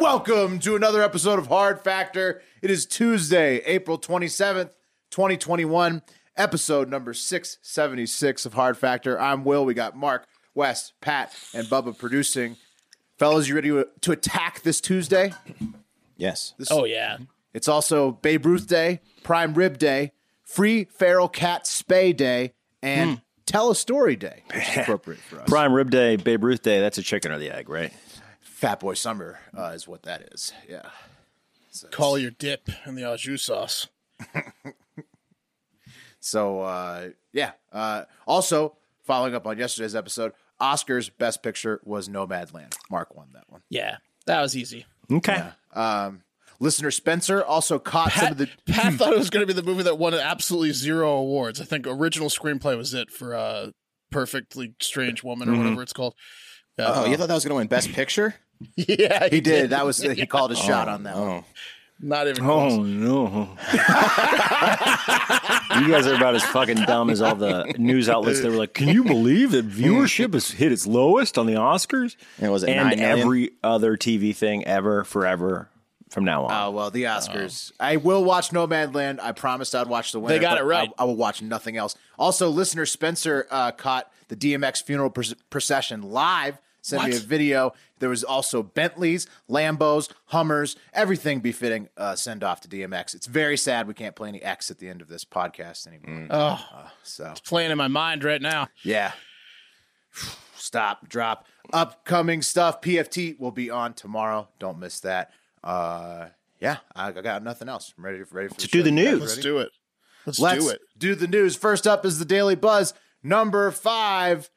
Welcome to another episode of Hard Factor. It is Tuesday, April 27th, 2021, episode number 676 of Hard Factor. I'm Will. We got Mark, Wes, Pat, and Bubba producing. Fellas, you ready to attack this Tuesday? Yes. Oh, yeah. It's also Babe Ruth Day, Prime Rib Day, Free Feral Cat Spay Day, and Tell a Story Day, which is appropriate for us. Prime Rib Day, Babe Ruth Day, that's a chicken or the egg, right? Fat Boy Summer is what that is. Yeah. So call your dip and the au jus sauce. Also, following up on yesterday's episode, Oscar's Best Picture was Nomadland. Mark won that one. Yeah, that was easy. Okay. Yeah. Listener Spencer also caught some of the... Pat thought it was going to be the movie that won absolutely zero awards. I think original screenplay was it for Perfectly Strange Woman or whatever it's called. Oh, you thought that was going to win Best Picture? Yeah, he did. That was he called a shot on that one. Not even close. Oh, no. You guys are about as fucking dumb as all the news outlets that were like, can you believe that viewership has hit its lowest on the Oscars? And was it 9 million? Every other TV thing ever, forever, from now on. Oh, well, the Oscars. I will watch Nomadland. I promised I'd watch the winner. They got it right. I will watch nothing else. Also, listener Spencer caught the DMX funeral procession live. Send me a video. There was also Bentleys, Lambos, Hummers, everything befitting send off to DMX. It's very sad we can't play any X at the end of this podcast anymore. It's playing in my mind right now. Yeah. Stop, drop. Upcoming stuff. PFT will be on tomorrow. Don't miss that. I got nothing else. I'm ready for to do the news. Let's do it. Let's do it. Do the news. First up is the Daily Buzz. Number 5.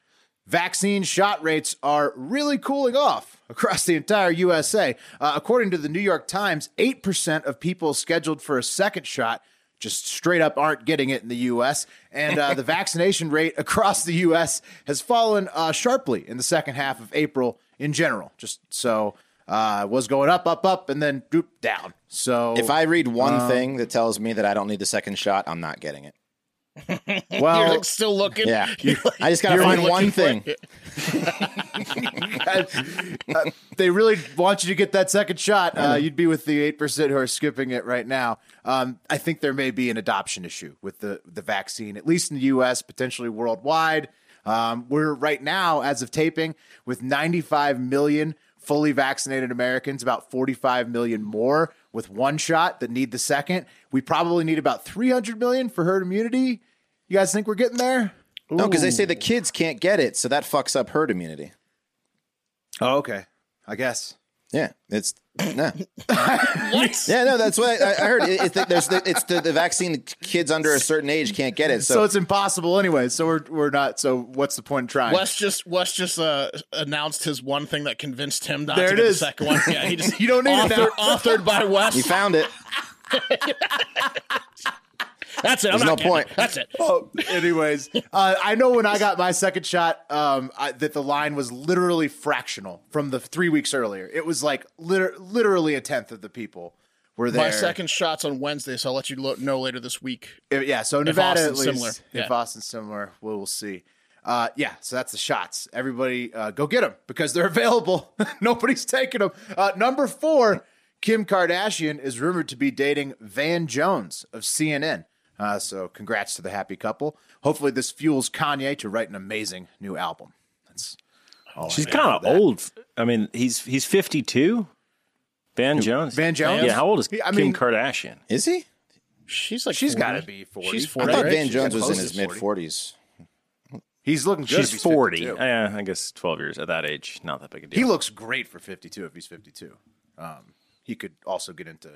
Vaccine shot rates are really cooling off across the entire USA. According to the New York Times, 8% of people scheduled for a second shot just straight up aren't getting it in the U.S. And the vaccination rate across the U.S. has fallen sharply in the second half of April in general. It was going up, and then droop down. So if I read one thing that tells me that I don't need the second shot, I'm not getting it. Well, you're still looking. Yeah, I just gotta find one thing. They really want you to get that second shot. You'd be with the 8% who are skipping it right now. I think there may be an adoption issue with the vaccine, at least in the U.S., potentially worldwide. We're right now, as of taping, with 95 million fully vaccinated Americans, about 45 million more with one shot that need the second. We probably need about 300 million for herd immunity. You guys think we're getting there? Ooh. No, because they say the kids can't get it, so that fucks up herd immunity. Oh, okay. I guess. Yeah, it's no. What? Yeah, no, that's what I heard. It's the vaccine. The kids under a certain age can't get it, so it's impossible anyway. So we're not. So what's the point of trying? Wes just announced his one thing that convinced him not to get the second one. Yeah, he just you don't need it now. Authored by Wes. You found it. That's it. There's no point. That's it. Oh, anyways, I know when I got my second shot, that the line was literally fractional from the 3 weeks earlier. It was like literally 1/10 of the people were there. My second shot's on Wednesday, so I'll let you know later this week. So Nevada, at least, similar. If Austin's similar, we'll see. So that's the shots. Everybody, go get them because they're available. Nobody's taking them. Number 4, Kim Kardashian is rumored to be dating Van Jones of CNN. So congrats to the happy couple. Hopefully this fuels Kanye to write an amazing new album. That's all. She's kind of old. I mean, he's 52. Van Jones. Yeah. How old is Kim Kardashian? Is he? She's got to be 40. She's 40. I thought Van Jones was in his mid 40s. He's looking good. She's 40. Yeah, I guess 12 years at that age, not that big a deal. He looks great for 52 if he's 52. he could also get into,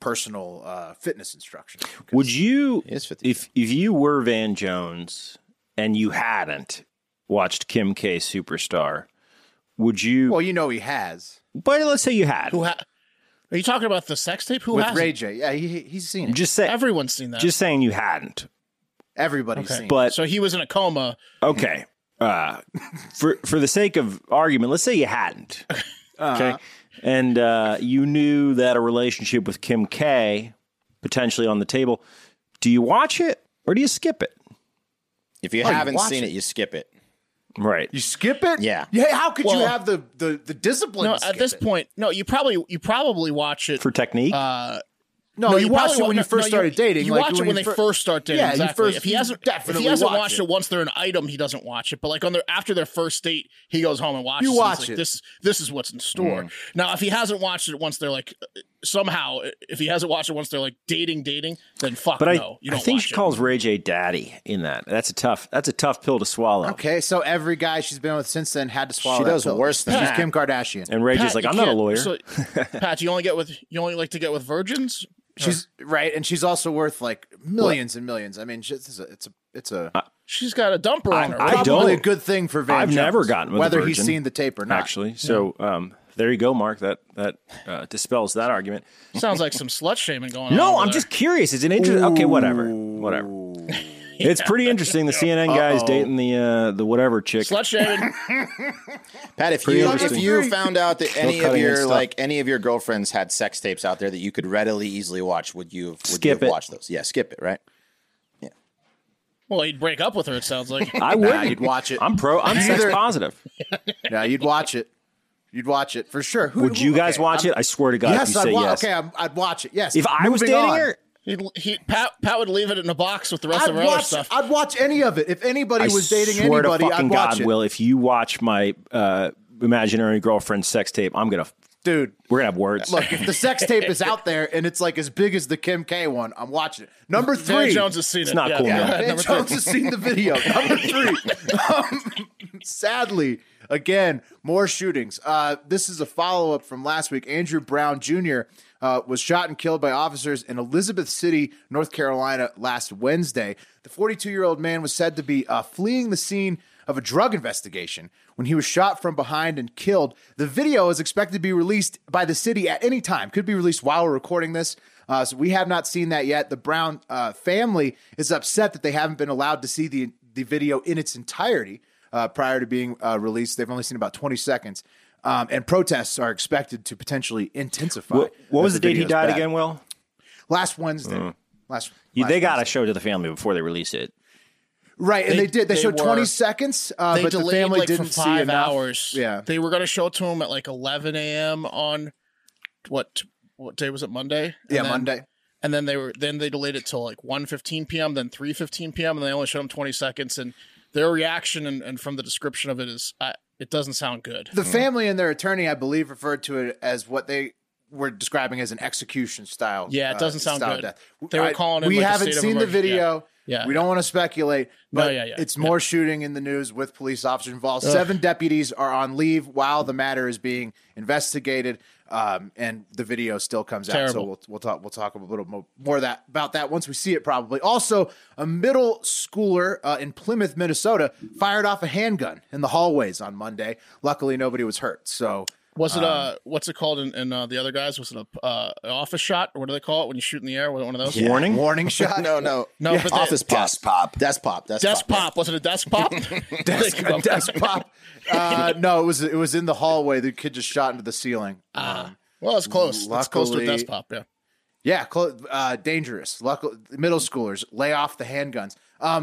personal fitness instruction. Would you, if you were Van Jones and you hadn't watched Kim K Superstar, would you? Well, you know he has. But let's say you had. Are you talking about the sex tape? Who has Ray J? Yeah, he's seen it. Just say, everyone's seen that. Just saying you hadn't. Everybody's seen it. So he was in a coma. Okay. For the sake of argument, let's say you hadn't. Okay. And you knew that a relationship with Kim K potentially on the table. Do you watch it or do you skip it? If you haven't seen it, you skip it. Right. You skip it? Yeah. Yeah. How could you have the discipline? No, at this point, no, you probably watch it for technique. No, you watch it when you first started dating. You watch it when they first start dating. Yeah, exactly. If he hasn't watched it once they're an item, he doesn't watch it. But like after their first date, he goes home and watches it. You watch it. This is what's in store. Mm. Now, if he hasn't watched it once they're like somehow, if he hasn't watched it once they're like dating, then fuck no. But I think she calls Ray J daddy in that. That's a tough pill to swallow. Okay, so every guy she's been with since then had to swallow. She does worse than that. She's Kim Kardashian. And Ray J's like, I'm not a lawyer. So, Pat, you only like to get with virgins. She's right, and she's also worth like millions and millions. I mean, she's got a dumper on her. Probably a good thing for Van Jones. I've never gotten with whether a virgin, he's seen the tape or not, actually. So there you go, Mark. That dispels that argument. Sounds like some slut shaming going on. No, I'm just curious. It's an interesting. Okay, whatever. Yeah. It's pretty interesting. The CNN guy's dating the whatever chick. Slut shaming. Pat, if you found out that any of your girlfriends had sex tapes out there that you could readily easily watch, would you have watched those? Yeah, skip it, right? Yeah. Well, he'd break up with her. It sounds like I would. Nah, you'd watch it. I'm sex positive. Yeah, you'd watch it. You'd watch it for sure. Would you guys watch it? I swear to God, yes, if you say yes. Okay, I'd watch it. Yes, if I was dating her. Pat would leave it in a box with the rest of our other stuff. I'd watch any of it. If anybody was dating anybody, I'd watch it. Will, if you watch my imaginary girlfriend's sex tape, I'm going to... Dude. We're going to have words. Look, if the sex tape is out there and it's like as big as the Kim K one, I'm watching it. Number three... Van Jones has seen it. It's not cool. Yeah. Van Jones has seen the video. Number three. Sadly, again, more shootings. This is a follow-up from last week. Andrew Brown Jr., was shot and killed by officers in Elizabeth City, North Carolina, last Wednesday. The 42-year-old man was said to be fleeing the scene of a drug investigation when he was shot from behind and killed. The video is expected to be released by the city at any time. Could be released while we're recording this. So we have not seen that yet. The Brown family is upset that they haven't been allowed to see the video in its entirety prior to being released. They've only seen about 20 seconds. And protests are expected to potentially intensify. What was the date he died again, Will? Last Wednesday. Mm. They got to show to the family before they release it. Right, and they did. They showed 20 seconds, but the family didn't see enough. They delayed 5 hours. Yeah. They were going to show it to him at 11 a.m. on what day was it? Monday? Yeah, Monday. And then they delayed it till 1:15 p.m., then 3:15 p.m., and they only showed him 20 seconds. And their reaction and from the description of it is... it doesn't sound good. The family and their attorney, I believe, referred to it as what they were describing as an execution style. Yeah, it doesn't sound good. Death. They were calling it. We haven't seen the video. Yeah. We don't want to speculate. But it's more shooting in the news with police officers involved. Ugh. 7 deputies are on leave while the matter is being investigated, and the video still comes out. So we'll talk a little more about that once we see it. Probably also a middle schooler in Plymouth, Minnesota, fired off a handgun in the hallways on Monday. Luckily, nobody was hurt. So. Was it what's it called in the other guys? Was it an office shot? Or what do they call it when you shoot in the air? Was it one of those? Yeah. Warning shot? No. Yeah. But office pop. Desk pop. Was it a desk pop? Desk pop. No, it was in the hallway. The kid just shot into the ceiling. Well, it's close. It's close to a desk pop. Yeah. Yeah. Dangerous. Luckily, middle schoolers lay off the handguns.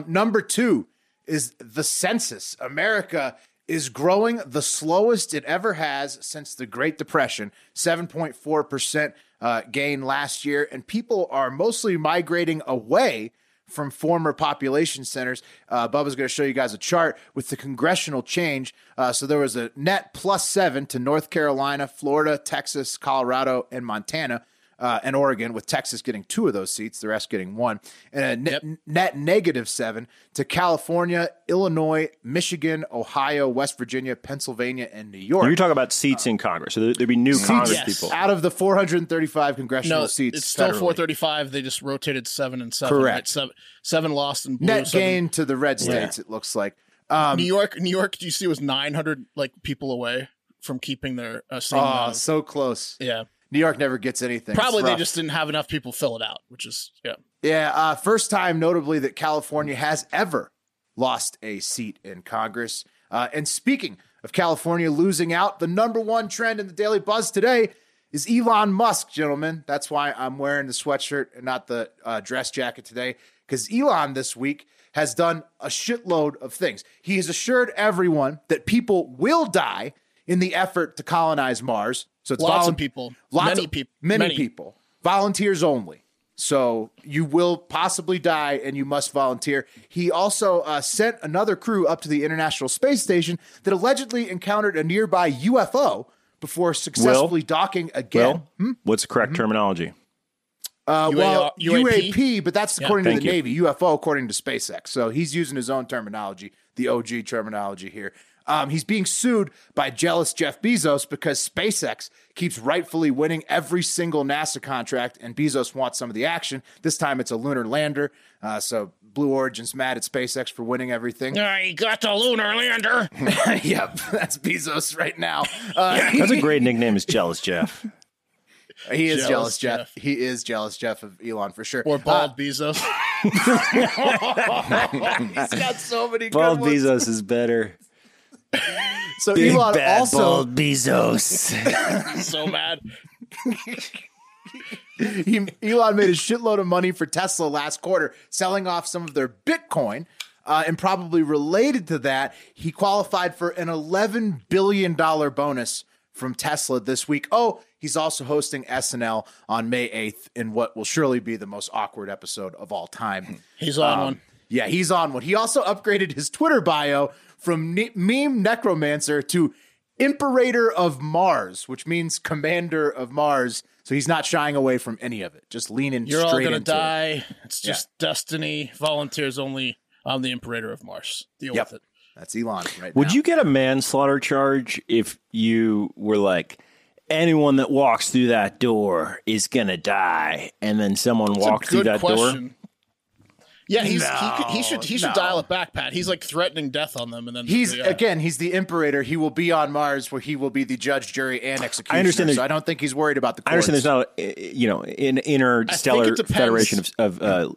Number 2 is the census. America is growing the slowest it ever has since the Great Depression, 7.4% gain last year. And people are mostly migrating away from former population centers. Bubba's going to show you guys a chart with the congressional change. So there was a net +7 to North Carolina, Florida, Texas, Colorado, and Montana. and Oregon, with Texas getting 2 of those seats, the rest getting 1, and a net negative 7 to California, Illinois, Michigan, Ohio, West Virginia, Pennsylvania, and New York. Now you're talking about seats in Congress. So there'd be new Congress people. Out of the 435 congressional seats. It's still federally. 435. They just rotated 7 and 7. Correct. Right? 7 lost and blue. Net gain to the red states, it looks like. New York, do you see, was 900 people away from keeping their same amount. So close. Yeah. New York never gets anything. Probably they just didn't have enough people fill it out, which is, yeah. Yeah. First time, notably, that California has ever lost a seat in Congress. And speaking of California losing out, the number one trend in the Daily Buzz today is Elon Musk, gentlemen. That's why I'm wearing the sweatshirt and not the dress jacket today, because Elon this week has done a shitload of things. He has assured everyone that people will die in the effort to colonize Mars. So it's lots of people. Many people. Volunteers only. So you will possibly die and you must volunteer. He also sent another crew up to the International Space Station that allegedly encountered a nearby UFO before successfully docking again. What's the correct terminology? UAP, but that's according to the Navy. UFO, according to SpaceX. So he's using his own terminology, the OG terminology here. He's being sued by jealous Jeff Bezos because SpaceX keeps rightfully winning every single NASA contract, and Bezos wants some of the action. This time it's a lunar lander. So Blue Origin's mad at SpaceX for winning everything. He got the lunar lander. Yep, that's Bezos right now. That's a great nickname, is Jealous Jeff. He is jealous Jeff. He is jealous Jeff of Elon for sure. Or Bald Bezos. He's got so many Bald good ones. Bezos is better. So big Elon bad also Bald Bezos. So mad. Elon made a shitload of money for Tesla last quarter, selling off some of their Bitcoin. And probably related to that, he qualified for an $11 billion bonus from Tesla this week. He's also hosting SNL on May 8th in what will surely be the most awkward episode of all time. He's on one. Yeah, he's on one. He also upgraded his Twitter bio from meme necromancer to Imperator of Mars, which means commander of Mars. So he's not shying away from any of it. Just leaning straight into it. You're all going to die. It's just destiny. Volunteers only. I'm the Imperator of Mars. Deal with it. That's Elon right now. Would you get a manslaughter charge if you were like, anyone that walks through that door is going to die, and then someone walked through that door? Yeah, he should dial it back, Pat. He's like threatening death on them, and then he's the Imperator. He will be on Mars, where he will be the judge, jury, and executioner. I understand. So I don't think he's worried about the courts. I understand. There's not, an interstellar federation of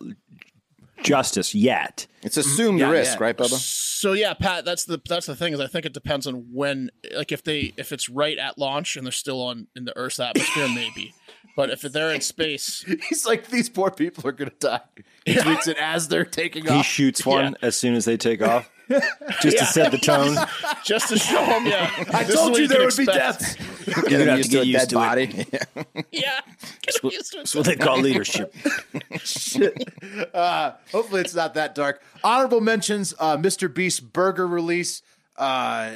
justice yet. It's assumed risk, right, Bubba? So yeah, Pat. That's the thing is, I think it depends on when. Like if it's right at launch and they're still in the Earth's atmosphere, maybe. But if they're in space... He's like, these poor people are going to die. He tweets it as they're taking off. He shoots one as soon as they take off, just to set the tone. Just to show them, I told you there would be deaths. You're going to have to get used to body. Yeah. That's what they call leadership. Shit. Hopefully it's not that dark. Honorable mentions, Mr. Beast's burger release.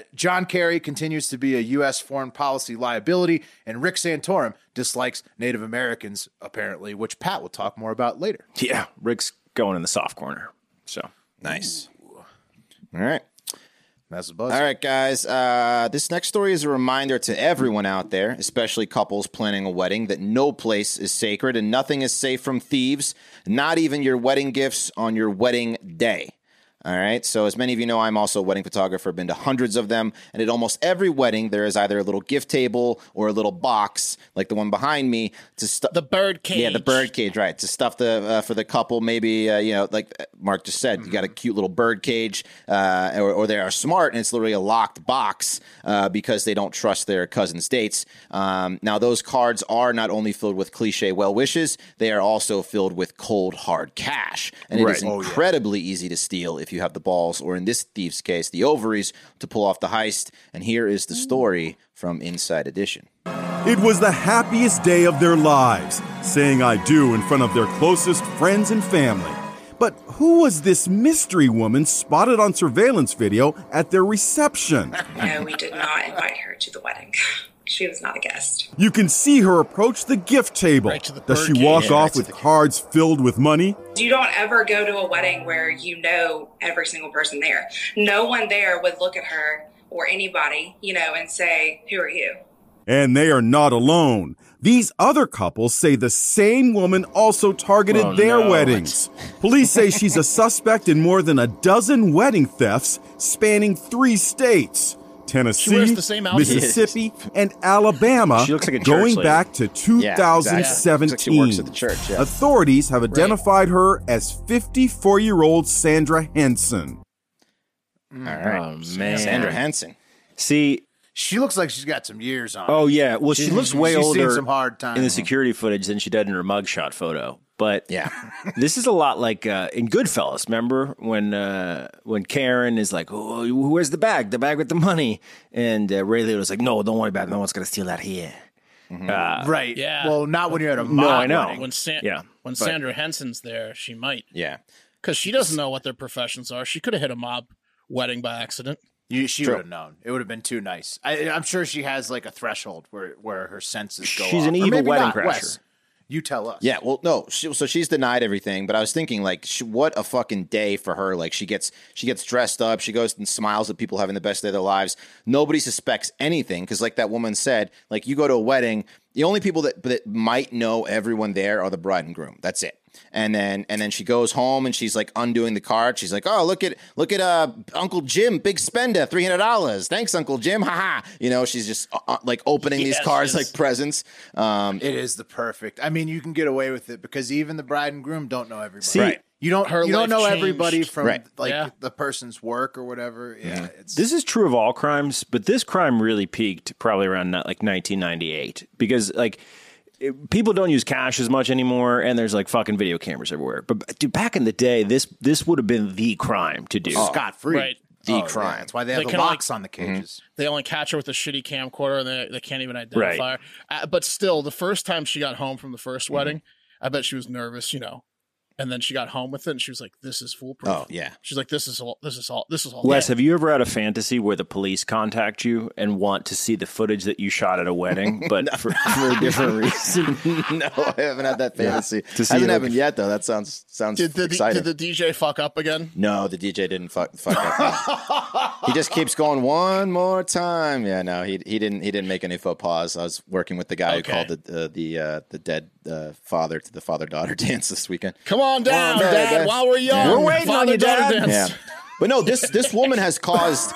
John Kerry continues to be a U.S. foreign policy liability, and Rick Santorum dislikes Native Americans, apparently, which Pat will talk more about later. Yeah, Rick's going in the soft corner. So nice. Ooh. All right. That's the buzz. All right, guys. This next story is a reminder to everyone out there, especially couples planning a wedding, that no place is sacred and nothing is safe from thieves, not even your wedding gifts on your wedding day. All right, so as many of you know, I'm also a wedding photographer, been to hundreds of them, and at almost every wedding, there is either a little gift table or a little box, like the one behind me, to stuff the bird cage. Yeah, the bird cage, right? To stuff the for the couple, maybe like Mark just said, you got a cute little bird cage, or they are smart and it's literally a locked box because they don't trust their cousins' dates. Now, those cards are not only filled with cliche well wishes, they are also filled with cold hard cash, and it is incredibly easy to steal if you have the balls, or in this thief's case, the ovaries, to pull off the heist. And here is the story from Inside Edition. It was the happiest day of their lives, saying I do in front of their closest friends and family. But who was this mystery woman spotted on surveillance video at their reception? No, we did not invite her to the wedding. She was not a guest. You can see her approach the gift table. Right. Does she walk off with cards filled with money? You don't ever go to a wedding where you know every single person there. No one there would look at her or anybody, you know, and say, who are you? And they are not alone. These other couples say the same woman also targeted their weddings. Police say she's a suspect in more than a dozen wedding thefts spanning 3 states. Tennessee, Mississippi, and Alabama, going back to 2017. Authorities have identified her as 54-year-old Sandra Henson. All right. Oh, man. Sandra Henson. See, she looks like she's got some years on. Oh, yeah. Well, she looks way older some hard time in the security footage than she did in her mugshot photo. But yeah, this is a lot like in Goodfellas. Remember when Karen is like, oh, where's the bag? The bag with the money. And Ray Liotta's like, no, don't worry about it. No one's going to steal that here. Mm-hmm. Right. Yeah. Well, not when you're at a mob. No, I know. Wedding. When, when Sandra Henson's there, she might. Yeah. Because she doesn't know what their professions are. She could have hit a mob wedding by accident. She would have known. It would have been too nice. I'm sure she has like a threshold where her senses go. She's an evil wedding crasher. Wes, you tell us. Yeah, well, no. So she's denied everything. But I was thinking, like, what a fucking day for her. Like, she gets dressed up. She goes and smiles at people having the best day of their lives. Nobody suspects anything because, like that woman said, like you go to a wedding, the only people that might know everyone there are the bride and groom. That's it. And then she goes home and she's like undoing the card. She's like, oh, look at Uncle Jim, big spender, $300. Thanks, Uncle Jim. Ha ha. You know, she's just like opening these cards like presents. It is the perfect. I mean, you can get away with it because even the bride and groom don't know everybody. See, right. You don't know everybody from the person's work or whatever. Yeah, this is true of all crimes, but this crime really peaked probably around like 1998 because like. People don't use cash as much anymore, and there's like fucking video cameras everywhere. But dude, back in the day, this would have been the crime to do scot-free. Right. The crime. Yeah. That's why they have the locks on the cages. Mm-hmm. They only catch her with a shitty camcorder, and they can't even identify her. But still, the first time she got home from the first wedding, I bet she was nervous, you know. And then she got home with it, and she was like, "This is foolproof." Oh yeah, she's like, "This is all." Wes, have you ever had a fantasy where the police contact you and want to see the footage that you shot at a wedding, but for a different reason? No, I haven't had that fantasy. Yeah. Hasn't happened yet, though. That sounds exciting. Did the DJ fuck up again? No, the DJ didn't fuck up. He just keeps going one more time. Yeah, no, he didn't make any faux pas. I was working with the guy who called the dead father to the father-daughter dance this weekend. Come on down, Dad, while we're young. Yeah. We're waiting on you, Dad. Yeah. But no, this woman has caused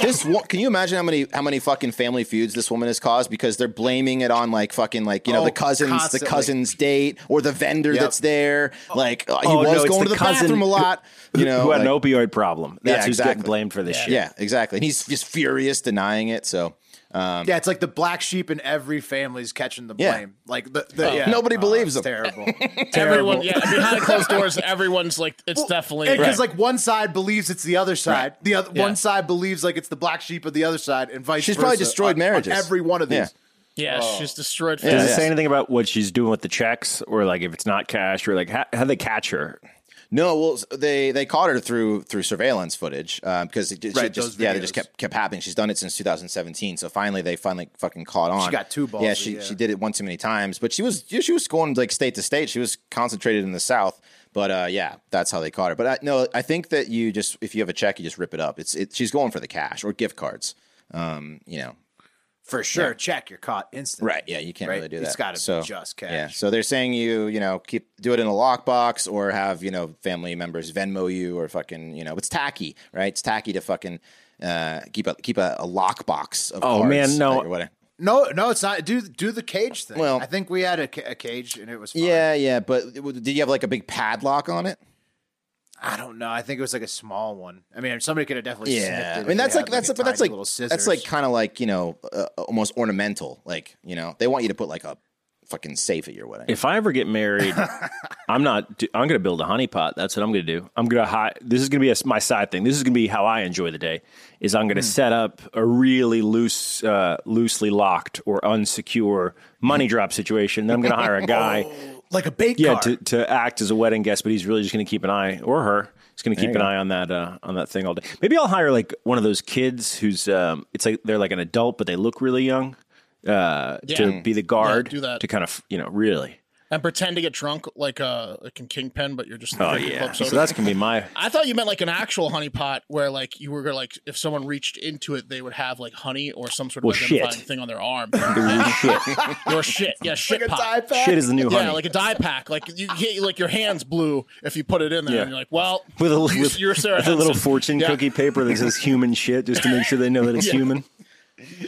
this. Can you imagine how many fucking family feuds this woman has caused because they're blaming it on like fucking like you know the cousin's date or the vendor that's there. Like going to the bathroom a lot. You know, who had an opioid problem. That's who's getting blamed for this shit. Yeah, exactly. And he's just furious denying it. So. It's like the black sheep in every family's catching the blame. Yeah. Like nobody believes them. Terrible. Everyone, behind closed doors, everyone's like it's definitely because like one side believes it's the other side. Right. The other one side believes like it's the black sheep of the other side, and vice versa. She's probably destroyed marriages. On every one of these. Yeah. She's destroyed. Yeah, does it say anything about what she's doing with the checks, or like if it's not cash, or like how they catch her? No, well, they caught her through surveillance footage because they just kept happening. She's done it since 2017, so they finally fucking caught on. She got too ballsy. Yeah, she did it one too many times, but she was going like state to state. She was concentrated in the South, but that's how they caught her. But I think that you just if you have a check, you just rip it up. She's going for the cash or gift cards, you know. For sure, check, you're caught instantly. Right, yeah, you can't really do that. It's got to be just cash. Yeah. So they're saying do it in a lockbox or have, family members Venmo you or fucking, it's tacky, right? It's tacky to fucking keep a lockbox of cards. Oh, man, no. No, it's not. Do the cage thing. Well, I think we had a cage and it was fine. Yeah, but did you have like a big padlock on it? I don't know. I think it was like a small one. I mean, somebody could have definitely. Yeah, I mean that's kind of like almost ornamental. Like they want you to put like a fucking safe at your wedding. If I ever get married, I'm gonna build a honeypot. That's what I'm gonna do. This is gonna be my side thing. This is gonna be how I enjoy the day. Is I'm gonna set up a really loose, loosely locked or unsecure money drop situation. Then I'm gonna hire a guy. Like a bait car. Yeah, to act as a wedding guest, but he's really just going to keep an eye, or her, just going to keep an eye on that thing all day. Maybe I'll hire like one of those kids who's, it's like they're like an adult, but they look really young. to be the guard, do that. To kind of, you know, really. And pretend to get drunk like in Kingpin, but you're just drinking club soda. So that's gonna be my. I thought you meant like an actual honeypot, where like you were gonna, like if someone reached into it, they would have like honey or some sort of identifying thing on their arm. Shit like pot. A dye pack? Shit is the new honey. Yeah, like a dye pack. Like you get like your hands blue if you put it in there, and you're like, well, you're Sarah Henson. A little fortune cookie paper that says human shit, just to make sure they know that it's human.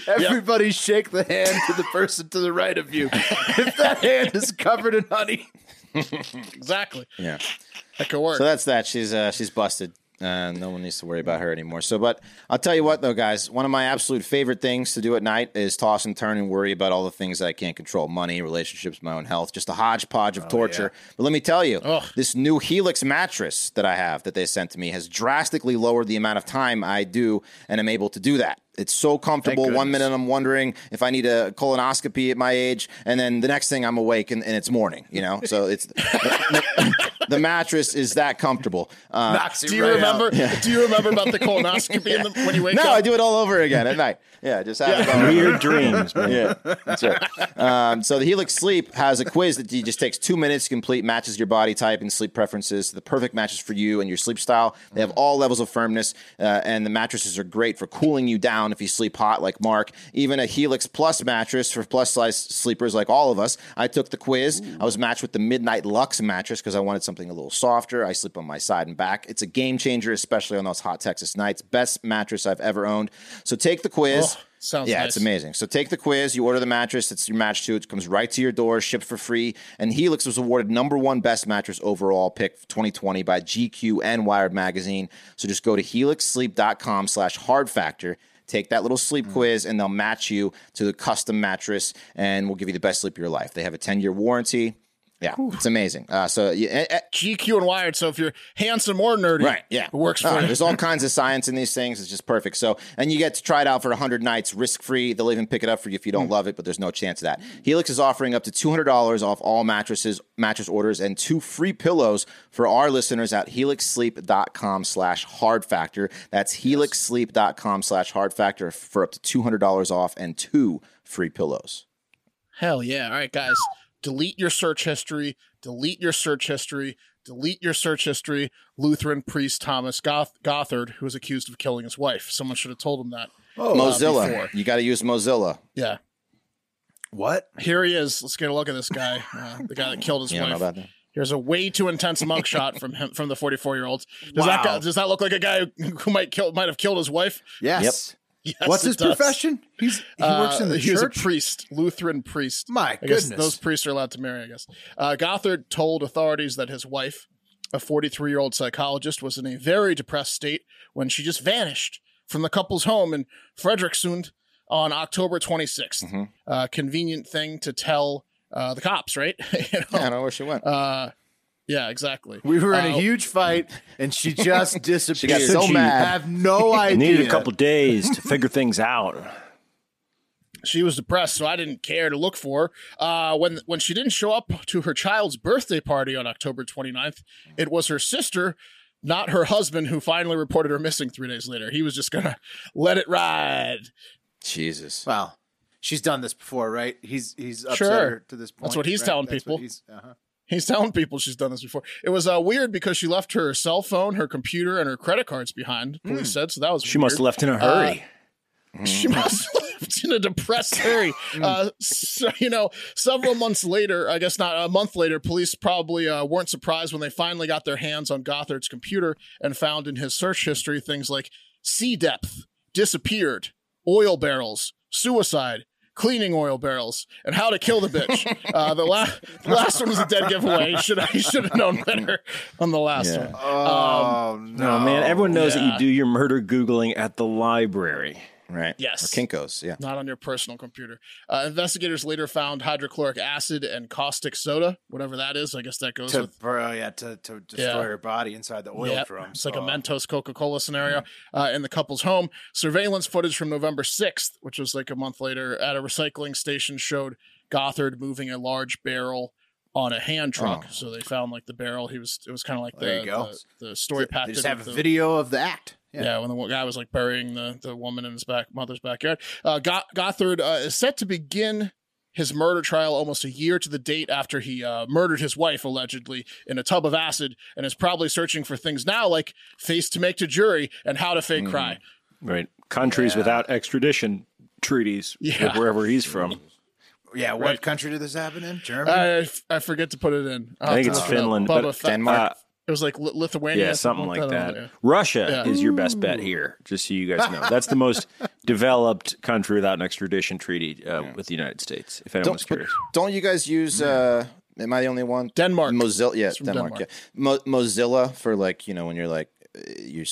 Everybody shake the hand to the person to the right of you. If that hand is covered in honey. Exactly. Yeah. That could work. So that's that. She's busted. No one needs to worry about her anymore. So, but I'll tell you what, though, guys. One of my absolute favorite things to do at night is toss and turn and worry about all the things that I can't control. Money, relationships, my own health. Just a hodgepodge of torture. Yeah. But let me tell you, this new Helix mattress that I have that they sent to me has drastically lowered the amount of time I do and am able to do that. It's so comfortable. 1 minute I'm wondering if I need a colonoscopy at my age, and then the next thing I'm awake and it's morning, you know? So it's the mattress is that comfortable. Do you remember about the colonoscopy when you wake up? No, I do it all over again at night. Yeah, just have weird dreams, man. Yeah, that's right. So the Helix Sleep has a quiz that just takes 2 minutes to complete, matches your body type and sleep preferences, the perfect matches for you and your sleep style. They have all levels of firmness, and the mattresses are great for cooling you down if you sleep hot like Mark. Even a Helix Plus mattress for plus size sleepers like all of us. I took the quiz. I was matched with the Midnight Luxe mattress because I wanted something a little softer. I sleep on my side and back. It's a game changer, especially on those hot Texas nights. Best mattress I've ever owned. So take the quiz. Sounds nice. It's amazing. So take the quiz. You order the mattress. It's your match to it. It comes right to your door, shipped for free. And Helix was awarded #1 best mattress overall pick 2020 by GQ and Wired Magazine. So just go to helixsleep.com/hardfactor. Take that little sleep quiz, and they'll match you to the custom mattress, and we'll give you the best sleep of your life. They have a 10-year warranty. Yeah, it's amazing. GQ and Wired, so if you're handsome or nerdy, it works for you. There's all kinds of science in these things. It's just perfect. So, and you get to try it out for 100 nights risk-free. They'll even pick it up for you if you don't love it, but there's no chance of that. Helix is offering up to $200 off all mattress orders and 2 free pillows for our listeners at helixsleep.com/hardfactor. That's helixsleep.com/hardfactor for up to $200 off and 2 free pillows. Hell yeah. All right, guys. Delete your search history, delete your search history, delete your search history. Lutheran priest Thomas Gothard, who was accused of killing his wife. Someone should have told him that. Oh, Mozilla. Before. You got to use Mozilla. Yeah. What? Here he is. Let's get a look at this guy, the guy that killed his wife. Here's a way too intense mugshot from him, from the 44-year-old. Does that look like a guy who might have killed his wife? Yes. Yep. Yes, what's his profession? He works in the church. He's a priest, Lutheran priest. My goodness. Those priests are allowed to marry, I guess. Gothard told authorities that his wife, a 43-year-old psychologist, was in a very depressed state when she just vanished from the couple's home in Frederikssund on October 26th. Convenient thing to tell the cops, right? I don't know where she went. Yeah, exactly. We were in a huge fight, and she just disappeared. She got so mad. I have no idea. Needed a couple days to figure things out. She was depressed, so I didn't care to look for her. When she didn't show up to her child's birthday party on October 29th, it was her sister, not her husband, who finally reported her missing 3 days later. He was just going to let it ride. Jesus. Wow. She's done this before, right? He's upset her to this point. That's what he's telling people. He's telling people she's done this before. It was weird because she left her cell phone, her computer, and her credit cards behind, police said, so that was weird. She must have left in a hurry. She must have left in a depressed hurry. So, you know, several months later, I guess not a month later, police probably weren't surprised when they finally got their hands on Gothard's computer and found in his search history things like sea depth, disappeared, oil barrels, suicide, cleaning oil barrels, and how to kill the bitch. The last one was a dead giveaway. I should have known better on the last one. Oh, no, man. Everyone knows that you do your murder Googling at the library. Right. Yes. Or Kinko's. Yeah. Not on your personal computer. Investigators later found hydrochloric acid and caustic soda, whatever that is. I guess that goes to destroy her body inside the oil drum. It's like a Mentos Coca-Cola scenario in the couple's home. Surveillance footage from November 6th, which was like a month later, at a recycling station showed Gothard moving a large barrel on a hand truck. So they found like the barrel. It was kind of like the story packed. They just have a video of the act. Yeah, when the guy was like burying the woman in his mother's backyard. Gothard is set to begin his murder trial almost a year to the date after he murdered his wife, allegedly, in a tub of acid, and is probably searching for things now like face to make to jury and how to fake cry. Right. Countries without extradition treaties, wherever he's from. Yeah, what country did this happen in? Germany? I forget to put it in. I think it's Finland, but Denmark. It was like Lithuania. Yeah, something like that. Yeah. Russia is your best bet here, just so you guys know. That's the most developed country without an extradition treaty with the United States, if anyone's curious. Don't you guys use, am I the only one? Denmark. Mozilla, yeah, Denmark. Yeah. Mozilla for like, you know, when you're like, your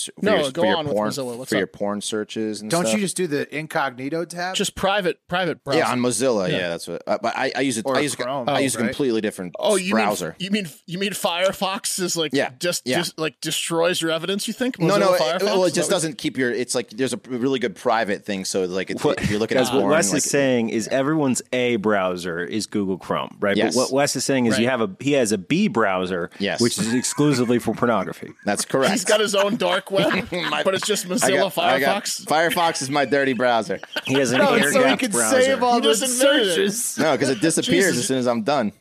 porn searches and stuff. You just do the incognito tab? Just private browser. Yeah, on Mozilla. Yeah, that's what. But I use it. Or I use Chrome. I use a completely different browser. You mean Firefox is like just like destroys your evidence? You think? No. It just doesn't keep your. It's like there's a really good private thing. So like if you're looking at porn, what Wes is saying is everyone's A browser is Google Chrome, right? Yes. But what Wes is saying is he has a B browser, which is exclusively for pornography. That's correct. He's got his own dark web, but it's just Mozilla Firefox. Firefox is my dirty browser. He has an air gap browser. Save all those searches. No, because it disappears as soon as I'm done.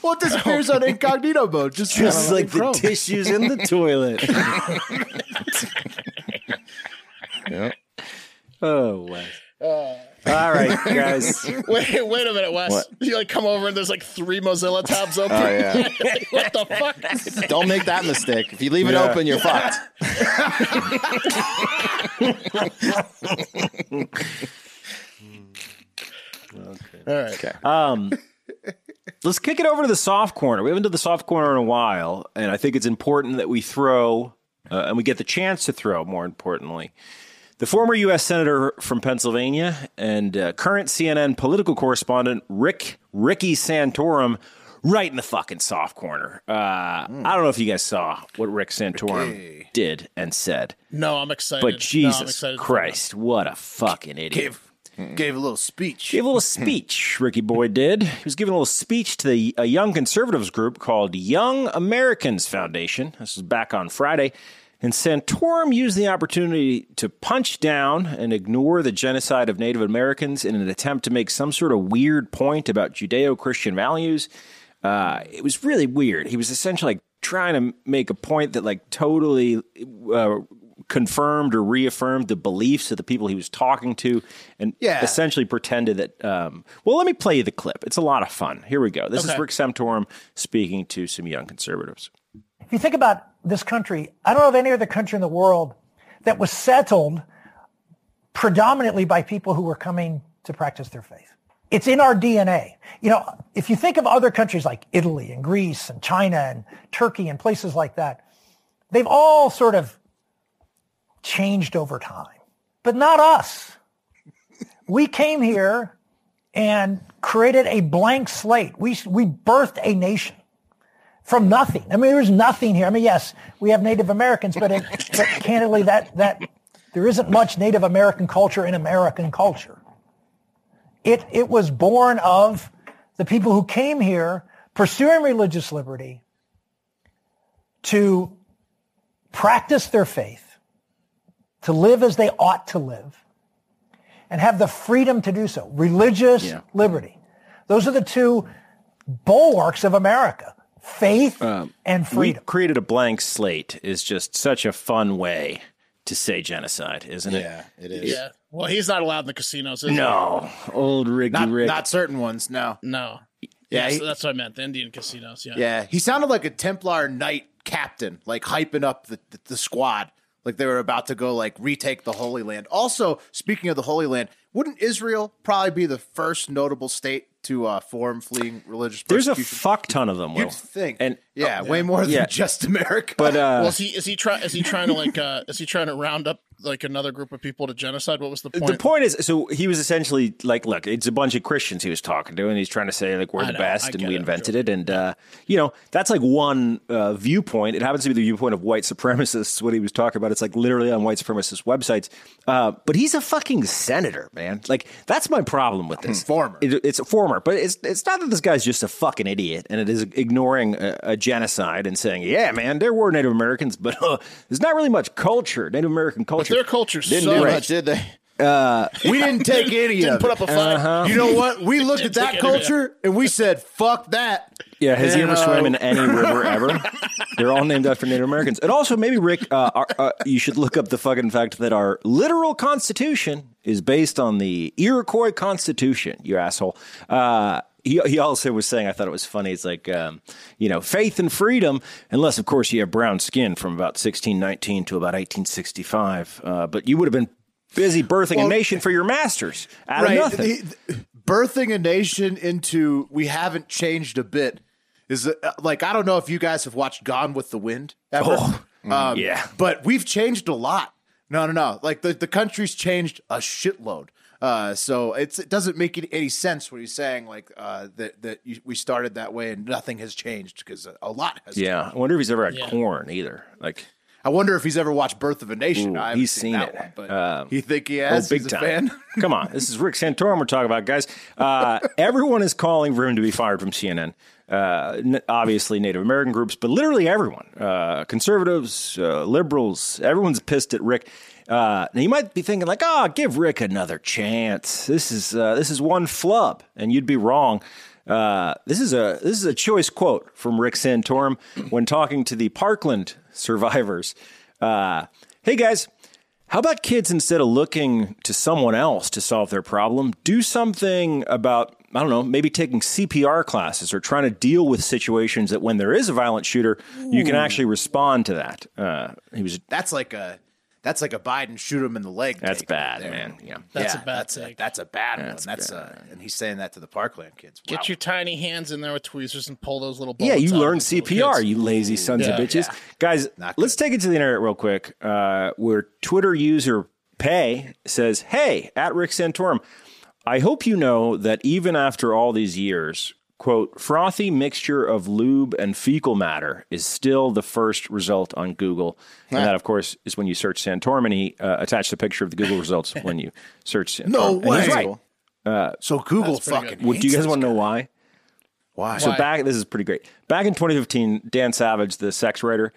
Well, it disappears on incognito mode. Just like the tissues in the toilet. Yep. Oh, wow. All right, guys. Wait a minute, Wes. What? You like come over and there's like 3 Mozilla tabs open. Oh, yeah. What the fuck? Don't make that mistake. If you leave it open, you're fucked. Okay. All right. Okay. Let's kick it over to the soft corner. We haven't done the soft corner in a while, and I think it's important that we throw, and we get the chance to throw, more importantly. The former U.S. Senator from Pennsylvania and current CNN political correspondent Ricky Santorum right in the fucking soft corner. I don't know if you guys saw what Rick Santorum did and said. No, I'm excited. But Jesus Christ, what a fucking idiot. Gave a little speech. Ricky Boy did. He was giving a little speech to a young conservatives group called Young Americans Foundation. This was back on Friday. And Santorum used the opportunity to punch down and ignore the genocide of Native Americans in an attempt to make some sort of weird point about Judeo-Christian values. It was really weird. He was essentially like trying to make a point that like totally confirmed or reaffirmed the beliefs of the people he was talking to and essentially pretended that let me play you the clip. It's a lot of fun. Here we go. This is Rick Santorum speaking to some young conservatives. If you think about this country, I don't know of any other country in the world that was settled predominantly by people who were coming to practice their faith. It's in our DNA. You know, if you think of other countries like Italy and Greece and China and Turkey and places like that, they've all sort of changed over time, but not us. We came here and created a blank slate. We birthed a nation. From nothing. I mean, there was nothing here. I mean, yes, we have Native Americans, but candidly, that there isn't much Native American culture in American culture. It was born of the people who came here pursuing religious liberty to practice their faith, to live as they ought to live, and have the freedom to do so. Religious liberty. Those are the two bulwarks of America. Faith and freedom. We created a blank slate is just such a fun way to say genocide, isn't it? Yeah, it is. Yeah. Well, he's not allowed in the casinos, is he? Old Ricky Rick. Not certain ones, no. Yeah, so that's what I meant, the Indian casinos, Yeah, he sounded like a Templar Knight captain, like hyping up the squad, like they were about to go like retake the Holy Land. Also, speaking of the Holy Land, wouldn't Israel probably be the first notable state to form fleeing religious persecution? There's a fuck ton of them, Will. You'd think. And way more than just America. But is he trying to round up like another group of people to genocide? What was the point? The point is, so he was essentially like, look, it's a bunch of Christians he was talking to, and he's trying to say like we're the best and we invented it. And, you know, that's like one viewpoint. It happens to be the viewpoint of white supremacists, what he was talking about. It's like literally on white supremacist websites. But he's a fucking senator, man. Like, that's my problem with this. Former. It's a former. But it's not that this guy's just a fucking idiot and it is ignoring a genocide and saying, yeah, man, there were Native Americans, but there's not really much culture, Native American culture. But their culture didn't do much, did they? We didn't take any of it. Didn't put up a fight. You know what? We looked at that culture and we said, fuck that. Yeah, has he ever swam in any river ever? They're all named after Native Americans. And also, maybe, Rick, you should look up the fucking fact that our literal constitution is based on the Iroquois Constitution, you asshole. He also was saying, I thought it was funny, it's like, you know, faith and freedom, unless, of course, you have brown skin from about 1619 to about 1865. But you would have been busy birthing a nation for your masters out of nothing. Birthing a nation into we haven't changed a bit is like, I don't know if you guys have watched Gone with the Wind ever. But we've changed a lot. No. Like the country's changed a shitload. So it doesn't make any sense what he's saying, like we started that way and nothing has changed because a lot has changed. I wonder if he's ever had corn either. Like, I wonder if he's ever watched Birth of a Nation. Ooh, he's seen that one, but you think he has? Big time. A fan? Come on. This is Rick Santorum we're talking about, guys. Everyone is calling for him to be fired from CNN. Obviously Native American groups, but literally everyone. Conservatives, liberals, everyone's pissed at Rick. Now you might be thinking like, give Rick another chance. This is one flub, and you'd be wrong. This is a choice quote from Rick Santorum when talking to the Parkland survivors. Hey guys, how about kids, instead of looking to someone else to solve their problem, do something about, I don't know, maybe taking CPR classes or trying to deal with situations that when there is a violent shooter, you can actually respond to that. That's like a Biden shoot him in the leg. That's bad, man. Yeah, that's a bad one. That's and he's saying that to the Parkland kids. Wow. Get your tiny hands in there with tweezers and pull those little bullets. Yeah, you learn CPR, you lazy sons of bitches, guys. Let's take it to the internet real quick. Where Twitter user Pay says, "Hey, at Rick Santorum, I hope you know that even after all these years, quote, frothy mixture of lube and fecal matter is still the first result on Google." And that, of course, is when you search Santorum, and he attached a picture of the Google results when you search Santorum. No way. He's right. So Google fucking hates. Do you guys want to know why? Why? So this is pretty great. Back in 2015, Dan Savage, the sex writer,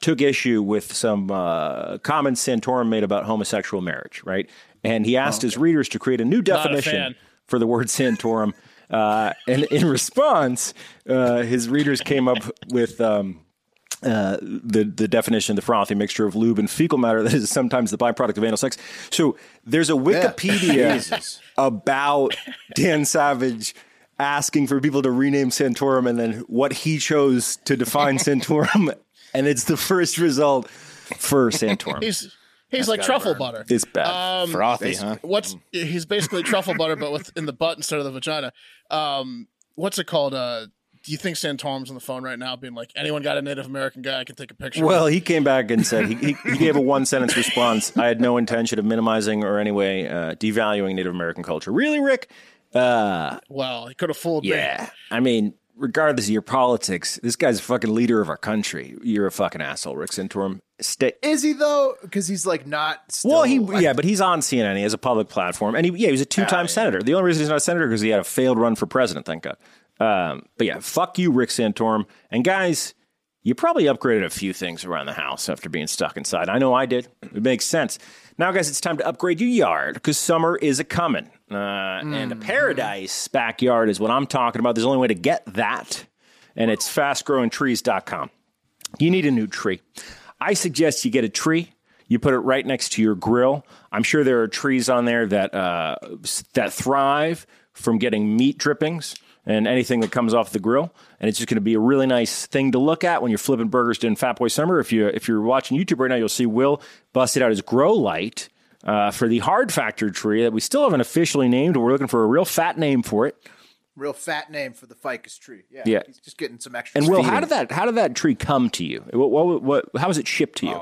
took issue with some comments Santorum made about homosexual marriage, right? And he asked his readers to create a new definition for the word Santorum. And in response, his readers came up with the definition of the frothy mixture of lube and fecal matter that is sometimes the byproduct of anal sex. So there's a Wikipedia about Dan Savage asking for people to rename Santorum and then what he chose to define Santorum. And it's the first result for Santorum. He's like truffle butter. It's bad. Frothy, huh? He's basically truffle butter, but in the butt instead of the vagina. What's it called? Do you think Santorum's on the phone right now being like, anyone got a Native American guy I can take a picture of? Well, he came back and said, he gave a one-sentence response. I had no intention of minimizing or any way devaluing Native American culture. Really, Rick? Well, he could have fooled me. Yeah, I mean, regardless of your politics, this guy's a fucking leader of our country. You're a fucking asshole, Rick Santorum. Is he though? Because he's like not. But he's on CNN. He has a public platform, and he was a two-time senator. The only reason he's not a senator is because he had a failed run for president. Thank God. But yeah, fuck you, Rick Santorum. And guys, you probably upgraded a few things around the house after being stuck inside. I know I did. It makes sense. Now, guys, it's time to upgrade your yard because summer is a coming. And a paradise backyard is what I'm talking about. There's only way to get that, and it's FastGrowingTrees.com. You need a new tree. I suggest you get a tree. You put it right next to your grill. I'm sure there are trees on there that thrive from getting meat drippings and anything that comes off the grill. And it's just going to be a really nice thing to look at when you're flipping burgers during Fat Boy Summer. If you're watching YouTube right now, you'll see Will busted out his grow light for the Hard Factor tree that we still haven't officially named. We're looking for a real fat name for it. Real fat name for the ficus tree. Yeah. He's just getting some extra. And Will, how did that tree come to you? What how was it shipped to you?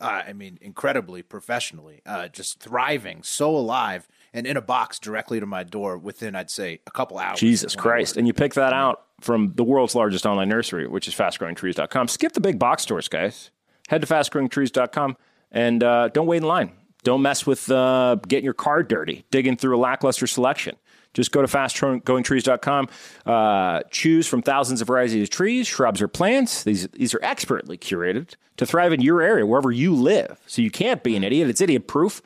I mean, incredibly professionally, just thriving, so alive, and in a box directly to my door within, I'd say, a couple hours. Jesus Christ. And you pick that out from the world's largest online nursery, which is FastGrowingTrees.com. Skip the big box stores, guys. Head to FastGrowingTrees.com and don't wait in line. Don't mess with getting your car dirty, digging through a lackluster selection. Just go to FastGrowingTrees.com. Choose from thousands of varieties of trees, shrubs, or plants. These are expertly curated to thrive in your area, wherever you live. So you can't be an idiot. It's idiot-proof.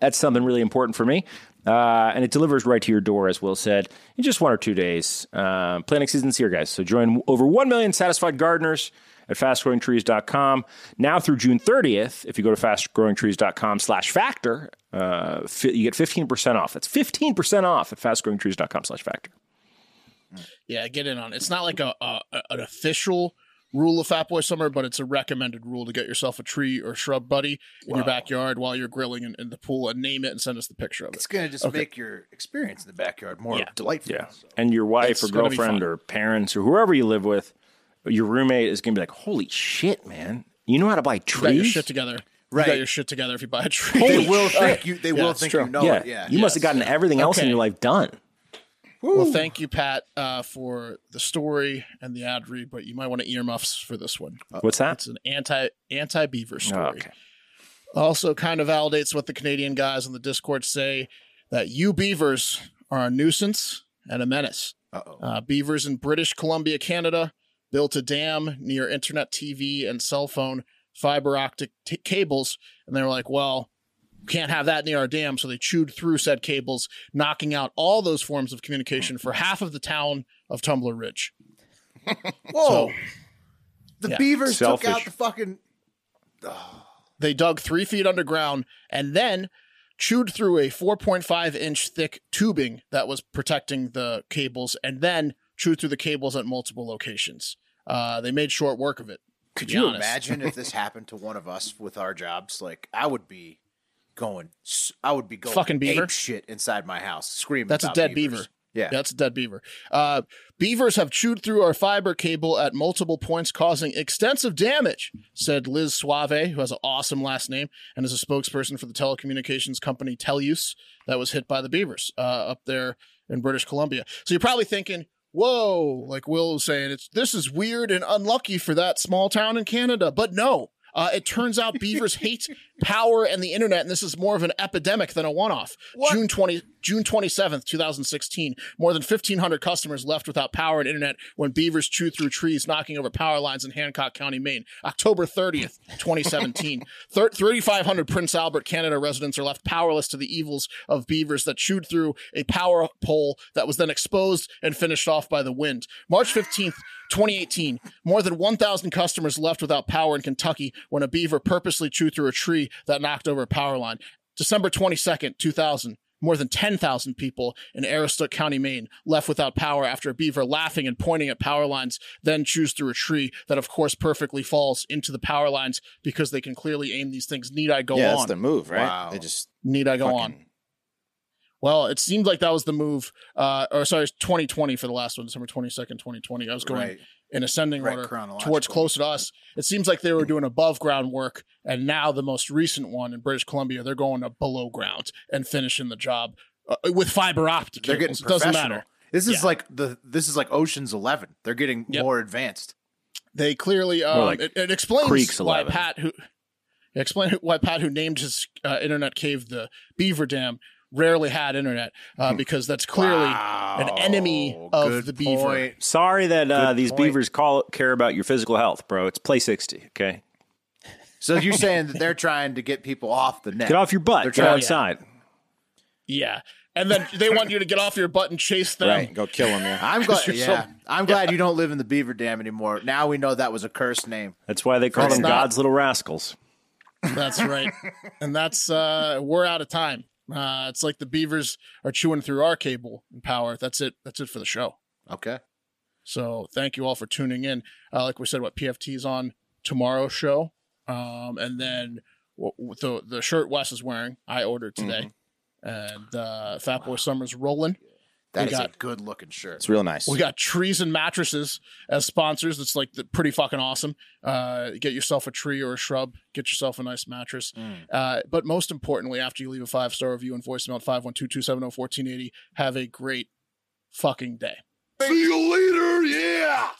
That's something really important for me. And it delivers right to your door, as Will said, in just 1 or 2 days. Planting season's here, guys. So join over 1 million satisfied gardeners at FastGrowingTrees.com. Now through June 30th, if you go to FastGrowingTrees.com/factor, you get 15% off. That's 15% off at FastGrowingTrees.com/factor. Yeah, get in on it. It's not like an official rule of Fat Boy Summer, but it's a recommended rule to get yourself a tree or shrub buddy in your backyard while you're grilling in the pool, and name it and send us the picture of it. It's going to just make your experience in the backyard more delightful. Yeah. So. And your wife or girlfriend or parents or whoever you live with, your roommate is going to be like, holy shit, man. You know how to buy trees? You got your shit together. Right. You got your shit together if you buy a tree. They will think you know it. Yeah. You must have gotten everything else in your life done. Woo. Well, thank you, Pat, for the story and the ad read, but you might want to earmuffs for this one. What's that? It's an anti-beaver story. Oh, okay. Also kind of validates what the Canadian guys on the Discord say, that you beavers are a nuisance and a menace. Beavers in British Columbia, Canada, built a dam near internet, TV, and cell phone fiber optic cables. And they were like, well, we can't have that near our dam. So they chewed through said cables, knocking out all those forms of communication for half of the town of Tumbler Ridge. Whoa. So, the beavers took out the fucking... They dug 3 feet underground and then chewed through a 4.5-inch thick tubing that was protecting the cables, and then chewed through the cables at multiple locations. They made short work of it. Could you imagine if this happened to one of us with our jobs? Like, I would be going fucking beaver ape shit inside my house, screaming. That's about a dead beaver. Yeah, that's a dead beaver. Beavers have chewed through our fiber cable at multiple points, causing extensive damage, said Liz Suave, who has an awesome last name and is a spokesperson for the telecommunications company Telus that was hit by the beavers up there in British Columbia. So you're probably thinking, whoa, like Will was saying, this is weird and unlucky for that small town in Canada. But no, it turns out beavers hate power and the internet, and this is more of an epidemic than a one-off. June 27th, 2016, more than 1,500 customers left without power and internet when beavers chewed through trees, knocking over power lines in Hancock County, Maine. October 30th, 2017, 3,500 Prince Albert, Canada residents are left powerless to the evils of beavers that chewed through a power pole that was then exposed and finished off by the wind. March 15th, 2018, more than 1,000 customers left without power in Kentucky when a beaver purposely chewed through a tree that knocked over a power line. December 22nd, 2000, more than 10,000 people in Aroostook County, Maine, left without power after a beaver laughing and pointing at power lines, then chews through a tree that, of course, perfectly falls into the power lines because they can clearly aim these things. Need I go on? Yeah, that's their move, right? Wow. They just need I go on? Well, it seemed like that was the move. 2020 for the last one, December 22nd, 2020. I was going in ascending order towards closer to us. It seems like they were doing above ground work. And now the most recent one in British Columbia, they're going to below ground and finishing the job with fiber optic cables. They're getting professional. It doesn't matter. This is like Ocean's 11. They're getting more advanced. They clearly like it explains why Pat, who named his internet cave the Beaver Dam, rarely had internet because that's clearly an enemy of the beaver. Sorry that these beavers care about your physical health, bro. It's Play 60, okay? So you're saying that they're trying to get people off the net. Get off your butt. They're trying outside. Yeah. And then they want you to get off your butt and chase them. Right. Go kill them, yeah. I'm glad you don't live in the Beaver Dam anymore. Now we know that was a cursed name. That's why they call them God's Little Rascals. That's right. And that's we're out of time. It's like the beavers are chewing through our cable and power. That's it. That's it for the show. Okay. So thank you all for tuning in. Like we said, PFT is on tomorrow's show. And then the shirt Wes is wearing, I ordered today. Mm-hmm. And Fat Boy Summer's rolling. That is a good looking shirt. It's real nice. We got Trees and Mattresses as sponsors. That's like pretty fucking awesome. Get yourself a tree or a shrub. Get yourself a nice mattress. But most importantly, after you leave a 5-star review and voicemail at 512-270-1480, have a great fucking day. See you later. Yeah.